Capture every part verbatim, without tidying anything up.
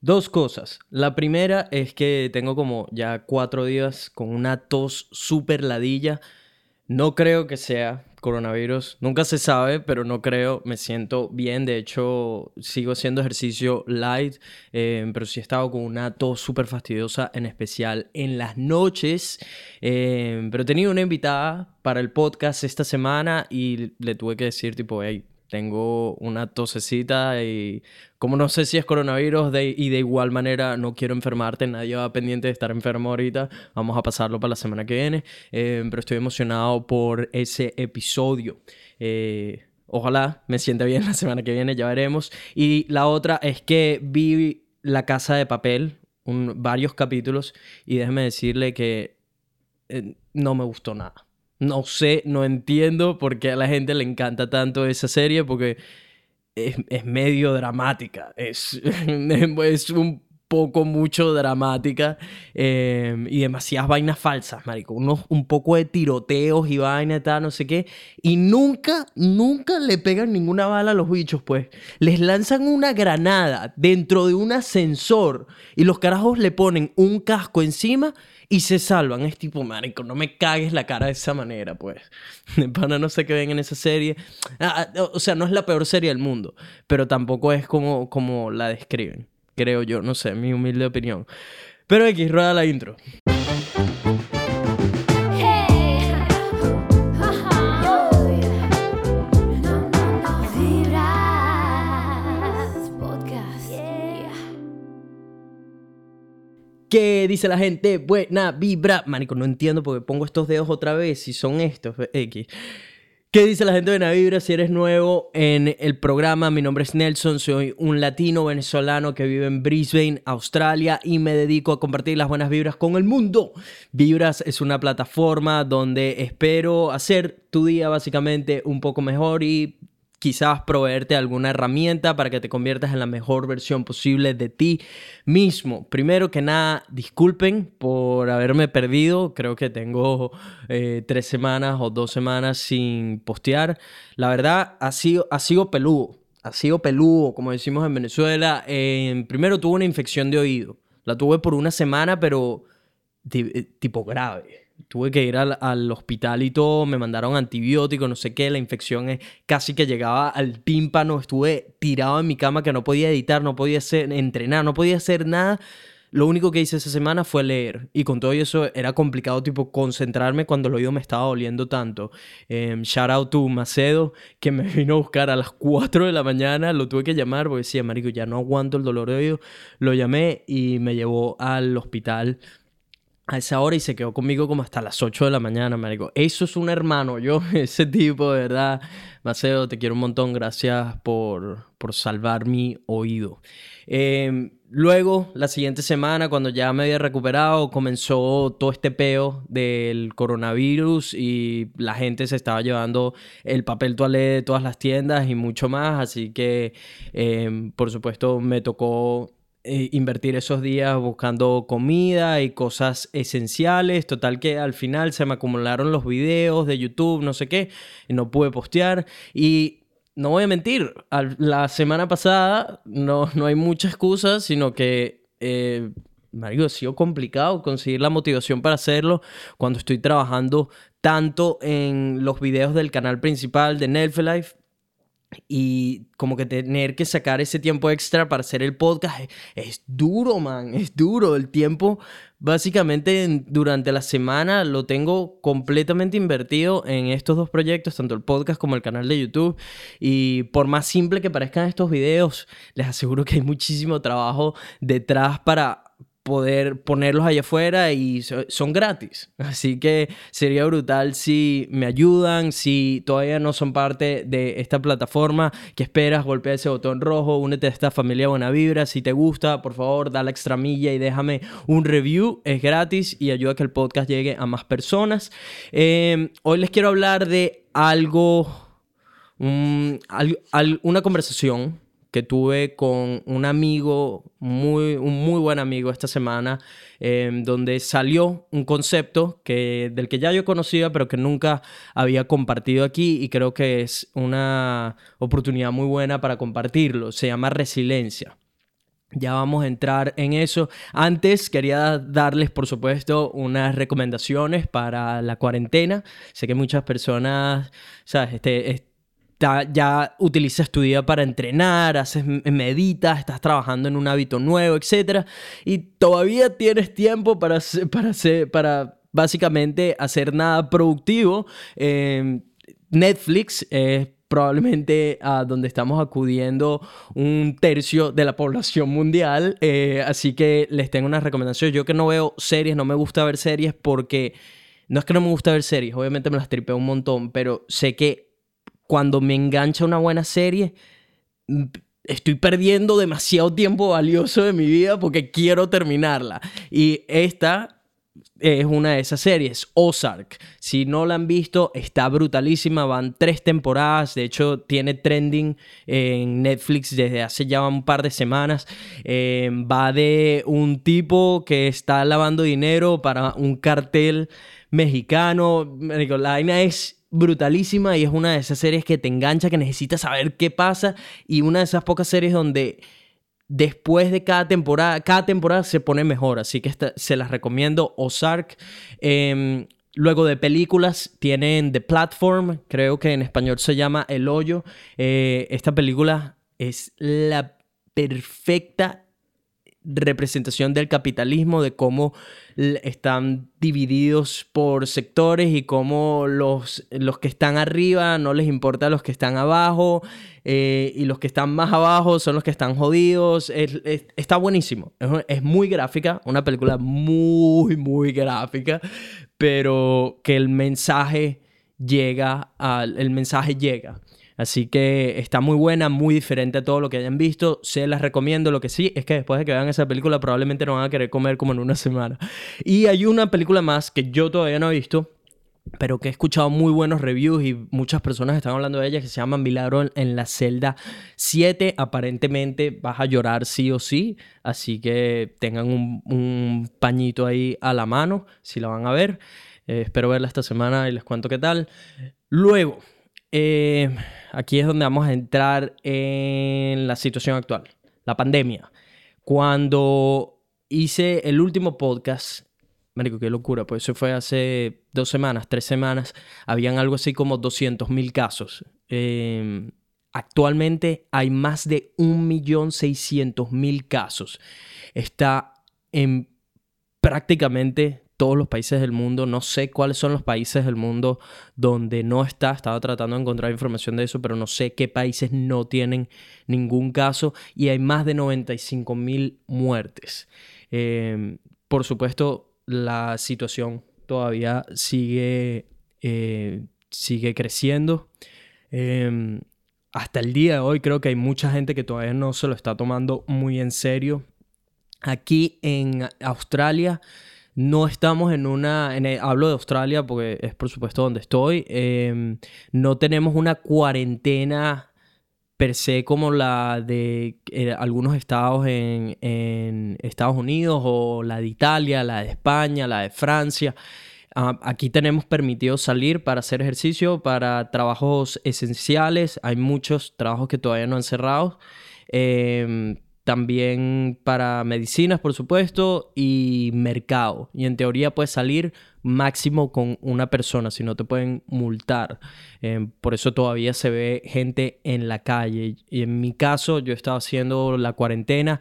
Dos cosas. La primera es que tengo como ya cuatro días con una tos súper ladilla. No creo que sea coronavirus. Nunca se sabe, pero no creo. Me siento bien. De hecho, sigo haciendo ejercicio light. Eh, pero sí he estado con una tos súper fastidiosa, en especial en las noches. Eh, pero he tenido una invitada para el podcast esta semana y le tuve que decir tipo, hey, tengo una tosecita y como no sé si es coronavirus de, y de igual manera no quiero enfermarte, nadie va pendiente de estar enfermo ahorita, vamos a pasarlo para la semana que viene, eh, pero estoy emocionado por ese episodio. Eh, ojalá me sienta bien la semana que viene, ya veremos. Y la otra es que vi La Casa de Papel, un, varios capítulos, y déjeme decirle que eh, no me gustó nada. No sé, no entiendo por qué a la gente le encanta tanto esa serie, porque es, es medio dramática, es, es un poco mucho dramática eh, y demasiadas vainas falsas, marico. Unos, un poco de tiroteos y vainas, tal, no sé qué. Y nunca, nunca le pegan ninguna bala a los bichos, pues. Les lanzan una granada dentro de un ascensor y los carajos le ponen un casco encima y se salvan. Es tipo, marico, no me cagues la cara de esa manera, pues. De pana no sé qué ven en esa serie. Ah, o sea, no es la peor serie del mundo, pero tampoco es como, como la describen, creo yo. No sé, mi humilde opinión. Pero X, rueda la intro. ¿Qué dice la gente? Buena vibra. Marico, no entiendo porque pongo estos dedos otra vez. Si son estos, X. ¿Qué dice la gente de Buena Vibra? Si eres nuevo en el programa, mi nombre es Nelson, soy un latino venezolano que vive en Brisbane, Australia, y me dedico a compartir las buenas vibras con el mundo. Vibras es una plataforma donde espero hacer tu día básicamente un poco mejor y quizás proveerte alguna herramienta para que te conviertas en la mejor versión posible de ti mismo. Primero que nada, disculpen por haberme perdido. Creo que tengo eh, tres semanas o dos semanas sin postear. La verdad, ha sido, ha sido peludo. Ha sido peludo, como decimos en Venezuela. Eh, primero tuve una infección de oído. La tuve por una semana, pero de, tipo grave. Tuve que ir al, al hospital y todo, me mandaron antibióticos, no sé qué, la infección es, casi que llegaba al tímpano, estuve tirado en mi cama que no podía editar, no podía hacer, entrenar, no podía hacer nada. Lo único que hice esa semana fue leer y con todo eso era complicado tipo concentrarme cuando el oído me estaba doliendo tanto. Eh, shout out to Macedo, que me vino a buscar a las cuatro de la mañana, lo tuve que llamar porque decía, marico, ya no aguanto el dolor de oído. Lo llamé y me llevó al hospital a esa hora y se quedó conmigo como hasta las ocho de la mañana, marico. Eso es un hermano, yo, ese tipo, de verdad. Macedo, te quiero un montón. Gracias por, por salvar mi oído. Eh, luego, la siguiente semana, cuando ya me había recuperado, comenzó todo este peo del coronavirus y la gente se estaba llevando el papel toalé de todas las tiendas y mucho más. Así que, eh, por supuesto, me tocó invertir esos días buscando comida y cosas esenciales. Total que al final se me acumularon los videos de YouTube, no sé qué, y no pude postear. Y no voy a mentir, la semana pasada no, no hay mucha excusa, sino que eh, marico, ha sido complicado conseguir la motivación para hacerlo cuando estoy trabajando tanto en los videos del canal principal de Nelfelife. Y como que tener que sacar ese tiempo extra para hacer el podcast es, es duro, man, es duro. El tiempo básicamente en, durante la semana lo tengo completamente invertido en estos dos proyectos, tanto el podcast como el canal de YouTube. Y por más simple que parezcan estos videos, les aseguro que hay muchísimo trabajo detrás para poder ponerlos allá afuera y son gratis. Así que sería brutal si me ayudan, si todavía no son parte de esta plataforma. ¿Qué esperas? Golpea ese botón rojo, únete a esta familia Buena Vibra. Si te gusta, por favor, dale extra milla y déjame un review. Es gratis y ayuda a que el podcast llegue a más personas. Eh, hoy les quiero hablar de algo, um, al, al, una conversación que tuve con un amigo, muy, un muy buen amigo esta semana, eh, donde salió un concepto que, del que ya yo conocía, pero que nunca había compartido aquí y creo que es una oportunidad muy buena para compartirlo. Se llama resiliencia. Ya vamos a entrar en eso. Antes quería darles, por supuesto, unas recomendaciones para la cuarentena. Sé que muchas personas, sabes, este, este ya utilizas tu día para entrenar, haces, meditas, estás trabajando en un hábito nuevo, etcétera. Y todavía tienes tiempo para, para, para básicamente hacer nada productivo. Eh, Netflix es eh, probablemente a donde estamos acudiendo un tercio de la población mundial. Eh, así que les tengo unas recomendaciones. Yo que no veo series, no me gusta ver series porque... No es que no me gusta ver series, obviamente me las tripeo un montón, pero sé que cuando me engancha una buena serie, estoy perdiendo demasiado tiempo valioso de mi vida porque quiero terminarla. Y esta es una de esas series, Ozark. Si no la han visto, está brutalísima. Van tres temporadas. De hecho, tiene trending en Netflix desde hace ya un par de semanas. Eh, va de un tipo que está lavando dinero para un cartel mexicano. La vaina es brutalísima y es una de esas series que te engancha, que necesitas saber qué pasa, y una de esas pocas series donde después de cada temporada cada temporada se pone mejor, así que esta, se las recomiendo, Ozark. eh, Luego de películas tienen The Platform, creo que en español se llama El Hoyo. eh, Esta película es la perfecta representación del capitalismo, de cómo están divididos por sectores y cómo los, los que están arriba no les importa a los que están abajo, eh, y los que están más abajo son los que están jodidos. Es, es, está buenísimo. Es, es muy gráfica, una película muy, muy gráfica, pero que el mensaje llega, al, el mensaje llega. Así que está muy buena, muy diferente a todo lo que hayan visto. Se las recomiendo. Lo que sí es que después de que vean esa película probablemente no van a querer comer como en una semana. Y hay una película más que yo todavía no he visto, pero que he escuchado muy buenos reviews y muchas personas están hablando de ella, que se llama Milagro en la celda siete. Aparentemente vas a llorar sí o sí, así que tengan un, un pañito ahí a la mano si la van a ver. Eh, espero verla esta semana y les cuento qué tal. Luego... Eh, aquí es donde vamos a entrar en la situación actual, la pandemia. Cuando hice el último podcast, marico, qué locura, pues eso fue hace dos semanas, tres semanas, habían algo así como doscientos mil casos. Eh, actualmente hay más de un millón seiscientos mil casos. Está en prácticamente todos los países del mundo. No sé cuáles son los países del mundo donde no está. Estaba tratando de encontrar información de eso, pero no sé qué países no tienen ningún caso. Y hay más de noventa y cinco mil muertes. Eh, por supuesto, la situación todavía sigue, eh, sigue creciendo. Eh, hasta el día de hoy creo que hay mucha gente que todavía no se lo está tomando muy en serio. Aquí en Australia... No estamos en una... En el, hablo de Australia porque es por supuesto donde estoy. Eh, no tenemos una cuarentena per se como la de eh, algunos estados en, en Estados Unidos, o la de Italia, la de España, la de Francia. Uh, aquí tenemos permitido salir para hacer ejercicio, para trabajos esenciales. Hay muchos trabajos que todavía no han cerrado. Eh, También para medicinas, por supuesto, y mercado. Y en teoría puedes salir máximo con una persona, si no te pueden multar. Eh, por eso todavía se ve gente en la calle. Y en mi caso, yo estaba haciendo la cuarentena.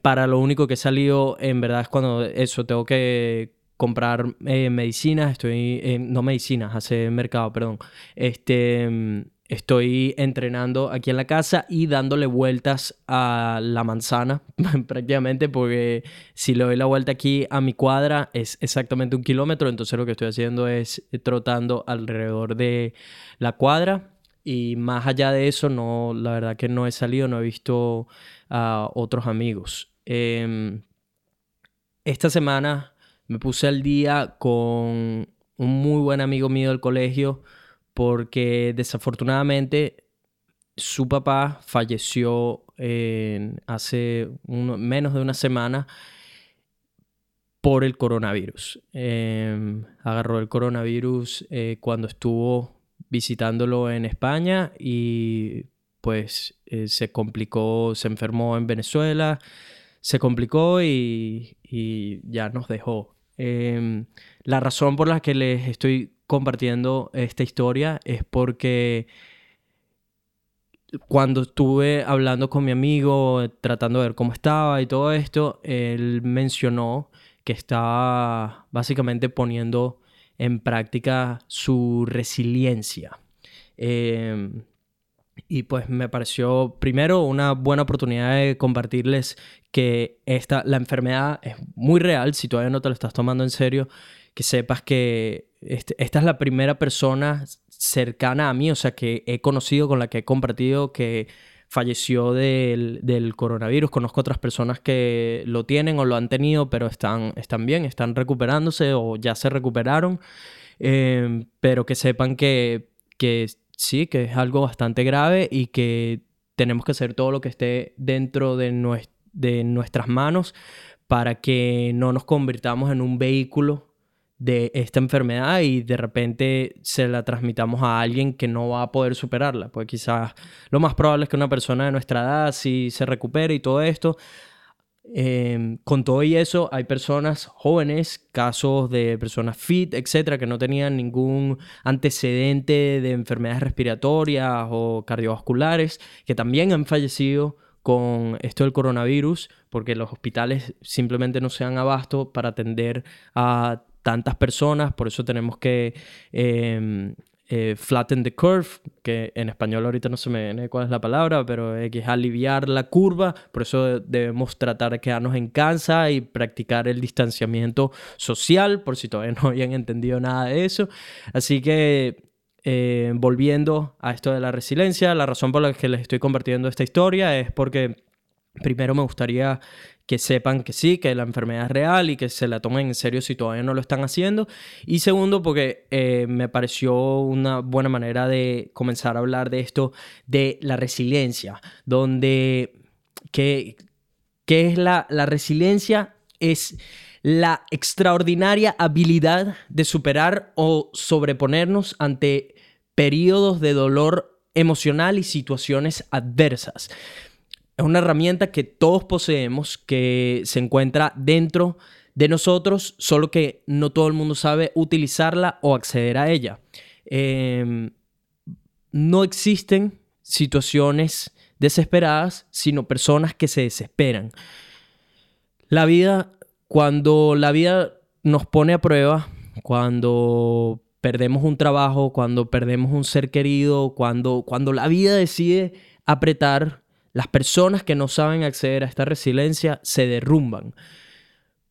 Para lo único que he salido, en verdad, es cuando eso, tengo que comprar eh, medicinas. Estoy, eh, no medicinas, hacer mercado, perdón. Este... Estoy entrenando aquí en la casa y dándole vueltas a la manzana prácticamente, porque si le doy la vuelta aquí a mi cuadra es exactamente un kilómetro. Entonces lo que estoy haciendo es trotando alrededor de la cuadra, y más allá de eso no, la verdad que no he salido, no he visto a otros amigos. Eh, esta semana me puse al día con un muy buen amigo mío del colegio, porque desafortunadamente su papá falleció eh, hace uno, menos de una semana por el coronavirus. Eh, agarró el coronavirus eh, cuando estuvo visitándolo en España, y pues eh, se complicó, se enfermó en Venezuela, se complicó y, y ya nos dejó. Eh, la razón por la que les estoy compartiendo esta historia es porque cuando estuve hablando con mi amigo, tratando de ver cómo estaba y todo esto, él mencionó que estaba básicamente poniendo en práctica su resiliencia. Eh, y pues me pareció primero una buena oportunidad de compartirles que esta, la enfermedad es muy real. Si todavía no te lo estás tomando en serio, que sepas que este, esta es la primera persona cercana a mí, o sea, que he conocido, con la que he compartido, que falleció del, del coronavirus. Conozco otras personas que lo tienen o lo han tenido, pero están, están bien, están recuperándose o ya se recuperaron. Eh, pero que sepan que, que sí, que es algo bastante grave y que tenemos que hacer todo lo que esté dentro de, nue- de nuestras manos para que no nos convirtamos en un vehículo de esta enfermedad y de repente se la transmitamos a alguien que no va a poder superarla. Pues quizás lo más probable es que una persona de nuestra edad sí se recupere y todo esto. Eh, con todo y eso, hay personas jóvenes, casos de personas fit, etcétera, que no tenían ningún antecedente de enfermedades respiratorias o cardiovasculares, que también han fallecido con esto del coronavirus, porque los hospitales simplemente no se dan abasto para atender a tantas personas. Por eso tenemos que eh, eh, flatten the curve, que en español ahorita no se me viene cuál es la palabra, pero es, que es aliviar la curva. Por eso debemos tratar de quedarnos en casa y practicar el distanciamiento social, por si todavía no habían entendido nada de eso. Así que eh, volviendo a esto de la resiliencia, la razón por la que les estoy compartiendo esta historia es porque primero me gustaría que sepan que sí, que la enfermedad es real y que se la tomen en serio si todavía no lo están haciendo. Y segundo, porque eh, me pareció una buena manera de comenzar a hablar de esto, de la resiliencia. Donde, ¿qué es la, la resiliencia? Es la extraordinaria habilidad de superar o sobreponernos ante periodos de dolor emocional y situaciones adversas. Es una herramienta que todos poseemos, que se encuentra dentro de nosotros, solo que no todo el mundo sabe utilizarla o acceder a ella. Eh, no existen situaciones desesperadas, sino personas que se desesperan. La vida, cuando la vida nos pone a prueba, cuando perdemos un trabajo, cuando perdemos un ser querido, cuando, cuando la vida decide apretar, las personas que no saben acceder a esta resiliencia se derrumban.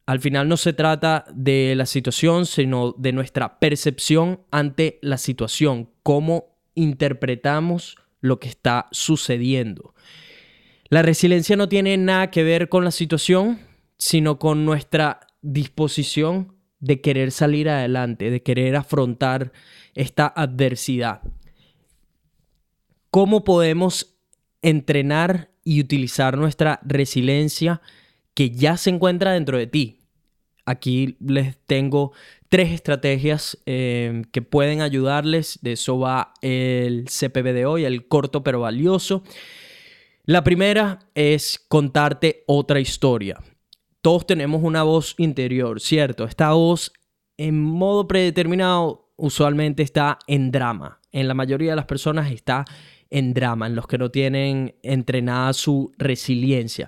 Al final no se trata de la situación, sino de nuestra percepción ante la situación, cómo interpretamos lo que está sucediendo. La resiliencia no tiene nada que ver con la situación, sino con nuestra disposición de querer salir adelante, de querer afrontar esta adversidad. ¿Cómo podemos entrenar y utilizar nuestra resiliencia que ya se encuentra dentro de ti? Aquí les tengo tres estrategias eh, que pueden ayudarles. De eso va el C P B de hoy, el corto pero valioso. La primera es contarte otra historia. Todos tenemos una voz interior, ¿cierto? Esta voz en modo predeterminado usualmente está en drama. En la mayoría de las personas está en drama, en los que no tienen entrenada su resiliencia.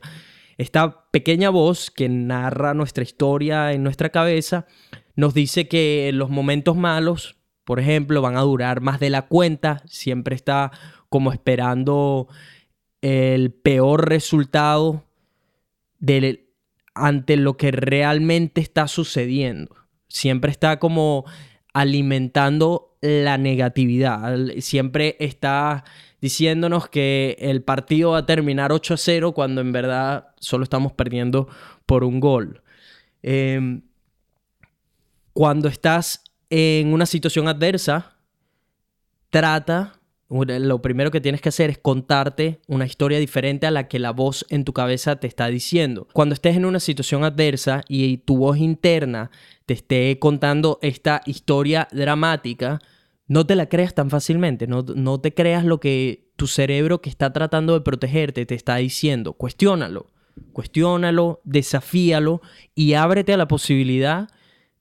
Esta pequeña voz que narra nuestra historia en nuestra cabeza nos dice que los momentos malos, por ejemplo, van a durar más de la cuenta. Siempre está como esperando el peor resultado del, ante lo que realmente está sucediendo. Siempre está como alimentando la negatividad. Siempre está diciéndonos que el partido va a terminar ocho a cero cuando en verdad solo estamos perdiendo por un gol. Eh, cuando estás en una situación adversa, trata, lo primero que tienes que hacer es contarte una historia diferente a la que la voz en tu cabeza te está diciendo. Cuando estés en una situación adversa y tu voz interna te esté contando esta historia dramática, No te la creas tan fácilmente, no, no te creas lo que tu cerebro que está tratando de protegerte te está diciendo. Cuestiónalo, cuestiónalo, desafíalo y ábrete a la posibilidad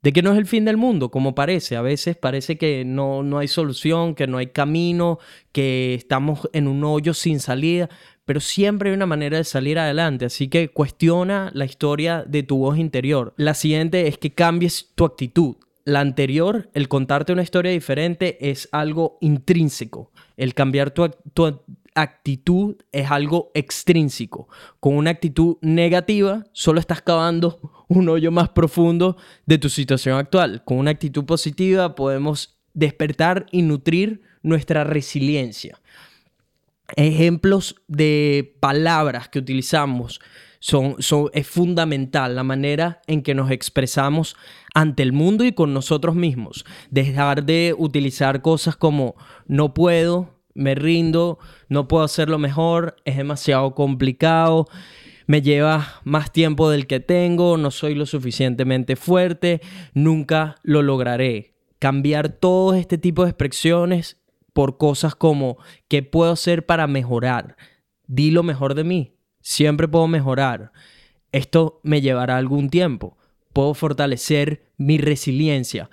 de que no es el fin del mundo, como parece. A veces parece que no, no hay solución, que no hay camino, que estamos en un hoyo sin salida, pero siempre hay una manera de salir adelante. Así que cuestiona la historia de tu voz interior. La siguiente es que cambies tu actitud. La anterior, el contarte una historia diferente, es algo intrínseco. El cambiar tu, tu actitud es algo extrínseco. Con una actitud negativa, solo estás cavando un hoyo más profundo de tu situación actual. Con una actitud positiva, podemos despertar y nutrir nuestra resiliencia. Ejemplos de palabras que utilizamos. Son, son, es fundamental la manera en que nos expresamos ante el mundo y con nosotros mismos. Dejar de utilizar cosas como no puedo, me rindo, no puedo hacerlo mejor, es demasiado complicado, me lleva más tiempo del que tengo, no soy lo suficientemente fuerte, nunca lo lograré. Cambiar todo este tipo de expresiones por cosas como ¿qué puedo hacer para mejorar? Di lo mejor de mí. Siempre puedo mejorar. Esto me llevará algún tiempo. Puedo fortalecer mi resiliencia.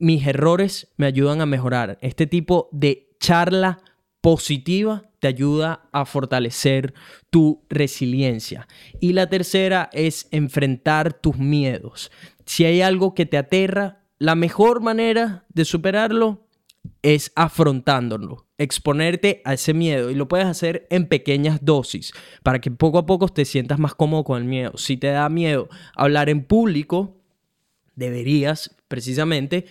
Mis errores me ayudan a mejorar. Este tipo de charla positiva te ayuda a fortalecer tu resiliencia. Y la tercera es enfrentar tus miedos. Si hay algo que te aterra, la mejor manera de superarlo es afrontándolo, exponerte a ese miedo, y lo puedes hacer en pequeñas dosis para que poco a poco te sientas más cómodo con el miedo. Si te da miedo hablar en público, deberías precisamente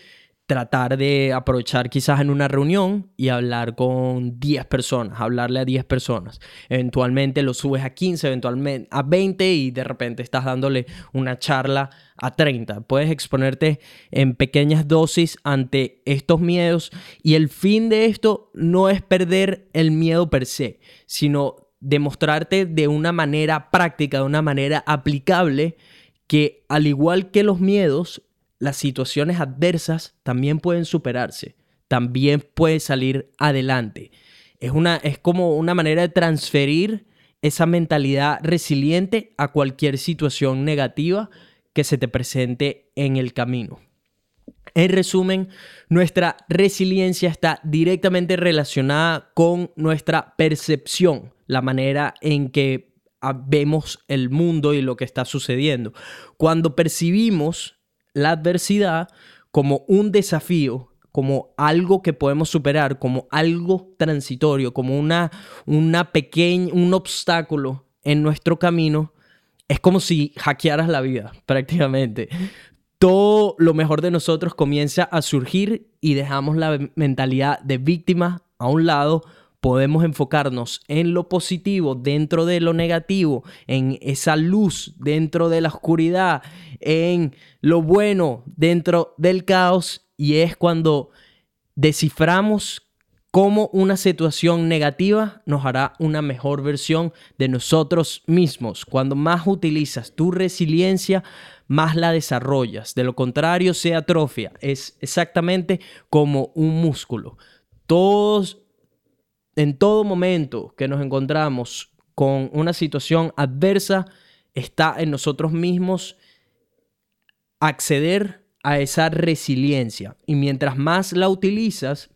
tratar de aprovechar quizás en una reunión y hablar con diez personas, hablarle a diez personas. Eventualmente lo subes a quince, eventualmente a veinte y de repente estás dándole una charla a treinta. Puedes exponerte en pequeñas dosis ante estos miedos y el fin de esto no es perder el miedo per se, sino demostrarte de una manera práctica, de una manera aplicable, que al igual que los miedos, las situaciones adversas también pueden superarse, también puede salir adelante. Es, una, es como una manera de transferir esa mentalidad resiliente a cualquier situación negativa que se te presente en el camino. En resumen, nuestra resiliencia está directamente relacionada con nuestra percepción, la manera en que vemos el mundo y lo que está sucediendo. Cuando percibimos la adversidad como un desafío, como algo que podemos superar, como algo transitorio, como una, una pequeña, un obstáculo en nuestro camino, es como si hackearas la vida prácticamente. Todo lo mejor de nosotros comienza a surgir y dejamos la mentalidad de víctima a un lado. Podemos enfocarnos en lo positivo dentro de lo negativo, en esa luz dentro de la oscuridad, en lo bueno dentro del caos, y es cuando desciframos cómo una situación negativa nos hará una mejor versión de nosotros mismos. Cuando más utilizas tu resiliencia, más la desarrollas. De lo contrario, se atrofia. Es exactamente como un músculo. Todos En todo momento que nos encontramos con una situación adversa, está en nosotros mismos acceder a esa resiliencia. Y mientras más la utilizas,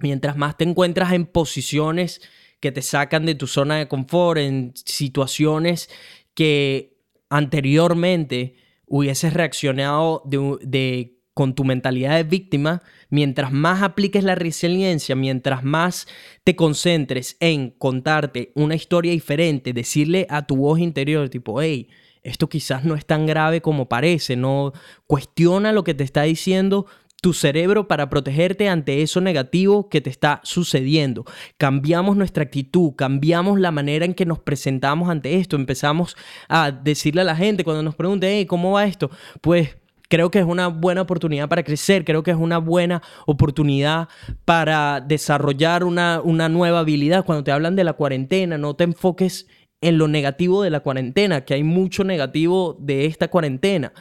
mientras más te encuentras en posiciones que te sacan de tu zona de confort, en situaciones que anteriormente hubieses reaccionado de, de con tu mentalidad de víctima, mientras más apliques la resiliencia, mientras más te concentres en contarte una historia diferente, decirle a tu voz interior, tipo, hey, esto quizás no es tan grave como parece, no cuestiona lo que te está diciendo tu cerebro para protegerte ante eso negativo que te está sucediendo. Cambiamos nuestra actitud, cambiamos la manera en que nos presentamos ante esto, empezamos a decirle a la gente cuando nos pregunten, hey, ¿cómo va esto? Pues creo que es una buena oportunidad para crecer, creo que es una buena oportunidad para desarrollar una, una nueva habilidad. Cuando te hablan de la cuarentena, no te enfoques en lo negativo de la cuarentena, que hay mucho negativo de esta cuarentena.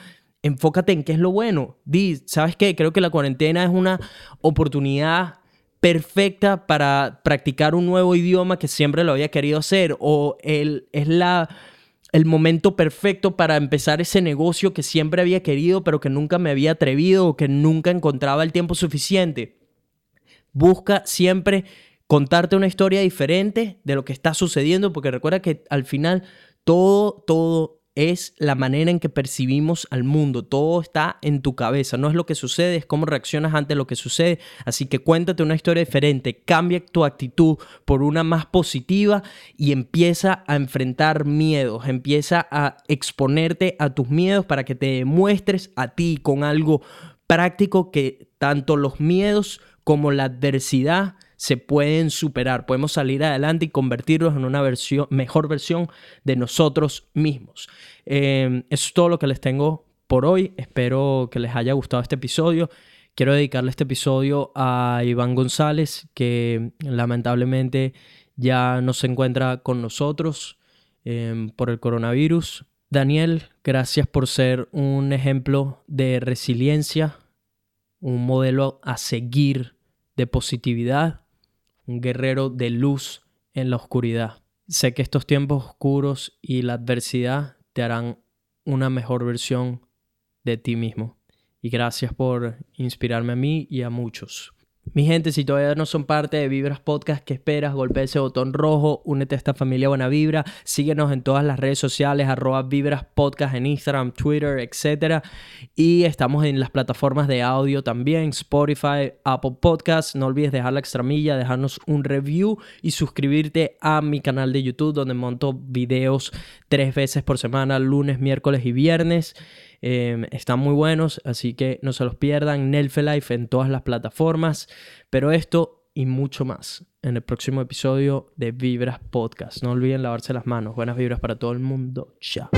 Enfócate en qué es lo bueno. Di, ¿sabes qué? Creo que la cuarentena es una oportunidad perfecta para practicar un nuevo idioma que siempre lo había querido hacer, o el, es la, el momento perfecto para empezar ese negocio que siempre había querido pero que nunca me había atrevido o que nunca encontraba el tiempo suficiente. Busca siempre contarte una historia diferente de lo que está sucediendo, porque recuerda que al final todo, todo es la manera en que percibimos al mundo. Todo está en tu cabeza. No es lo que sucede, es cómo reaccionas ante lo que sucede. Así que cuéntate una historia diferente. Cambia tu actitud por una más positiva y empieza a enfrentar miedos. Empieza a exponerte a tus miedos para que te demuestres a ti con algo práctico que tanto los miedos como la adversidad se pueden superar. Podemos salir adelante y convertirlos en una versión, mejor versión de nosotros mismos. Eh, eso es todo lo que les tengo por hoy. Espero que les haya gustado este episodio. Quiero dedicarle este episodio a Iván González, que lamentablemente ya no se encuentra con nosotros eh, por el coronavirus. Daniel, gracias por ser un ejemplo de resiliencia, un modelo a seguir de positividad, un guerrero de luz en la oscuridad. Sé que estos tiempos oscuros y la adversidad te harán una mejor versión de ti mismo. Y gracias por inspirarme a mí y a muchos. Mi gente, si todavía no son parte de Vibras Podcast, ¿qué esperas? Golpea ese botón rojo, únete a esta familia buena vibra, síguenos en todas las redes sociales, arroba Vibras Podcast en Instagram, Twitter, etcétera. Y estamos en las plataformas de audio también, Spotify, Apple Podcast. No olvides dejar la extramilla, dejarnos un review y suscribirte a mi canal de YouTube, donde monto videos tres veces por semana, lunes, miércoles y viernes. Eh, están muy buenos, así que no se los pierdan. Nelfelife en todas las plataformas. Pero esto y mucho más en el próximo episodio de Vibras Podcast. No olviden lavarse las manos. Buenas vibras para todo el mundo. Chao.